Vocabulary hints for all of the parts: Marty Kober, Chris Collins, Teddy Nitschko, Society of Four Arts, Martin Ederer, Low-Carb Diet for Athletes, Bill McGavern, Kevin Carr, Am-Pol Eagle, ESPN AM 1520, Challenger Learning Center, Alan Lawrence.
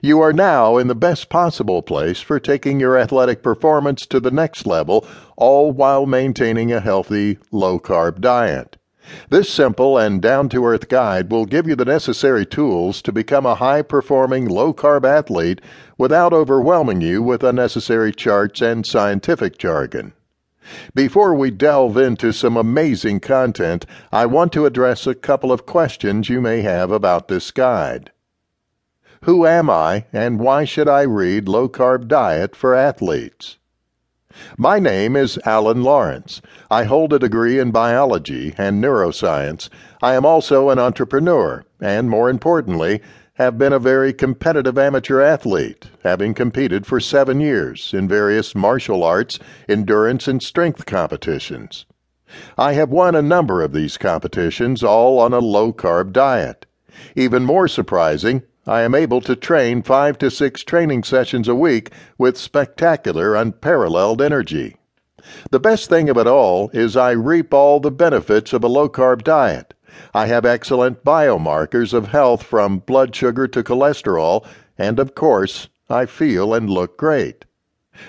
You are now in the best possible place for taking your athletic performance to the next level, all while maintaining a healthy, low-carb diet. This simple and down-to-earth guide will give you the necessary tools to become a high-performing, low-carb athlete without overwhelming you with unnecessary charts and scientific jargon. Before we delve into some amazing content, I want to address a couple of questions you may have about this guide. Who am I, and why should I read Low-Carb Diet for Athletes? My name is Alan Lawrence. I hold a degree in biology and neuroscience. I am also an entrepreneur, and more importantly, have been a very competitive amateur athlete, having competed for 7 years in various martial arts, endurance, and strength competitions. I have won a number of these competitions, all on a low-carb diet. Even more surprising, I am able to train 5 to 6 training sessions a week with spectacular, unparalleled energy. The best thing of it all is I reap all the benefits of a low-carb diet. I have excellent biomarkers of health from blood sugar to cholesterol, and of course, I feel and look great.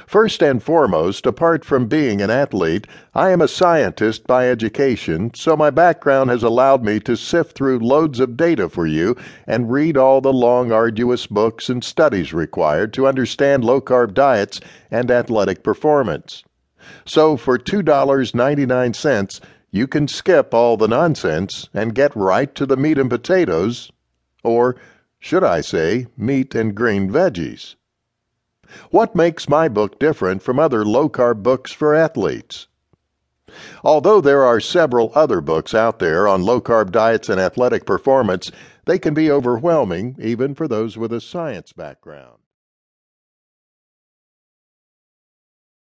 First and foremost, apart from being an athlete, I am a scientist by education, so my background has allowed me to sift through loads of data for you and read all the long, arduous books and studies required to understand low-carb diets and athletic performance. So for $2.99, you can skip all the nonsense and get right to the meat and potatoes, or should I say, meat and green veggies. What makes my book different from other low-carb books for athletes? Although there are several other books out there on low-carb diets and athletic performance, they can be overwhelming even for those with a science background.